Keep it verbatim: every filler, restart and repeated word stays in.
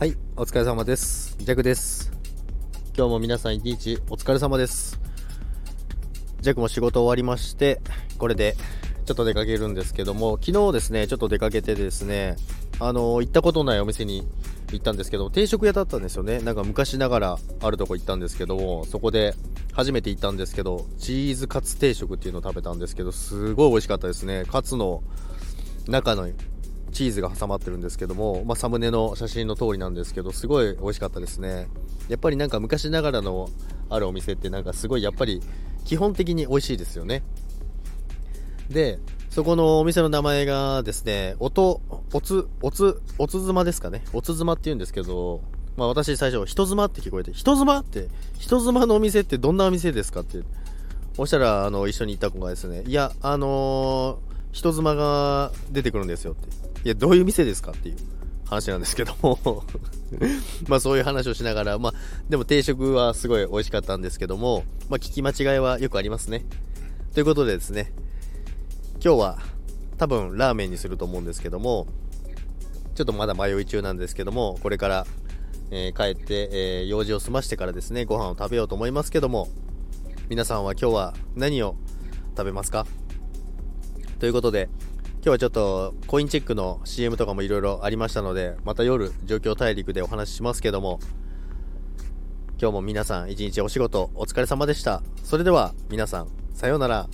はい、お疲れ様です。ジャクです。今日も皆さん一日お疲れ様です。ジャクも仕事終わりまして、これでちょっと出かけるんですけども、昨日ですねちょっと出かけてですねあの行ったことないお店に行ったんですけど、定食屋だったんですよね。なんか昔ながらあるとこ行ったんですけども、そこで初めて行ったんですけど、チーズカツ定食っていうのを食べたんですけど、すごい美味しかったですね。カツの中のチーズが挟まってるんですけども、まあ、サムネの写真の通りなんですけど、すごい美味しかったですね。やっぱりなんか昔ながらのあるお店ってなんかすごいやっぱり基本的に美味しいですよね。で、そこのお店の名前がですね、おと、おつ、おつ、おつ妻ですかね。おつ妻って言うんですけど、まあ私最初人妻って聞こえて、人妻って、人妻のお店ってどんなお店ですかって、おっしゃらあの一緒に行った子がですね、いや、あのー、人妻が出てくるんですよって。いやどういう店ですかっていう話なんですけどもまあそういう話をしながら、まあでも定食はすごい美味しかったんですけども、まあ聞き間違いはよくありますね。ということでですね、今日は多分ラーメンにすると思うんですけども、ちょっとまだ迷い中なんですけども、これから、えー、帰って、えー、用事を済ましてからですねご飯を食べようと思いますけども、皆さんは今日は何を食べますかということで、今日はちょっとコインチェックの シーエム とかもいろいろありましたので、また夜状況大陸でお話ししますけども、今日も皆さん一日お仕事お疲れ様でした。それでは皆さんさようなら。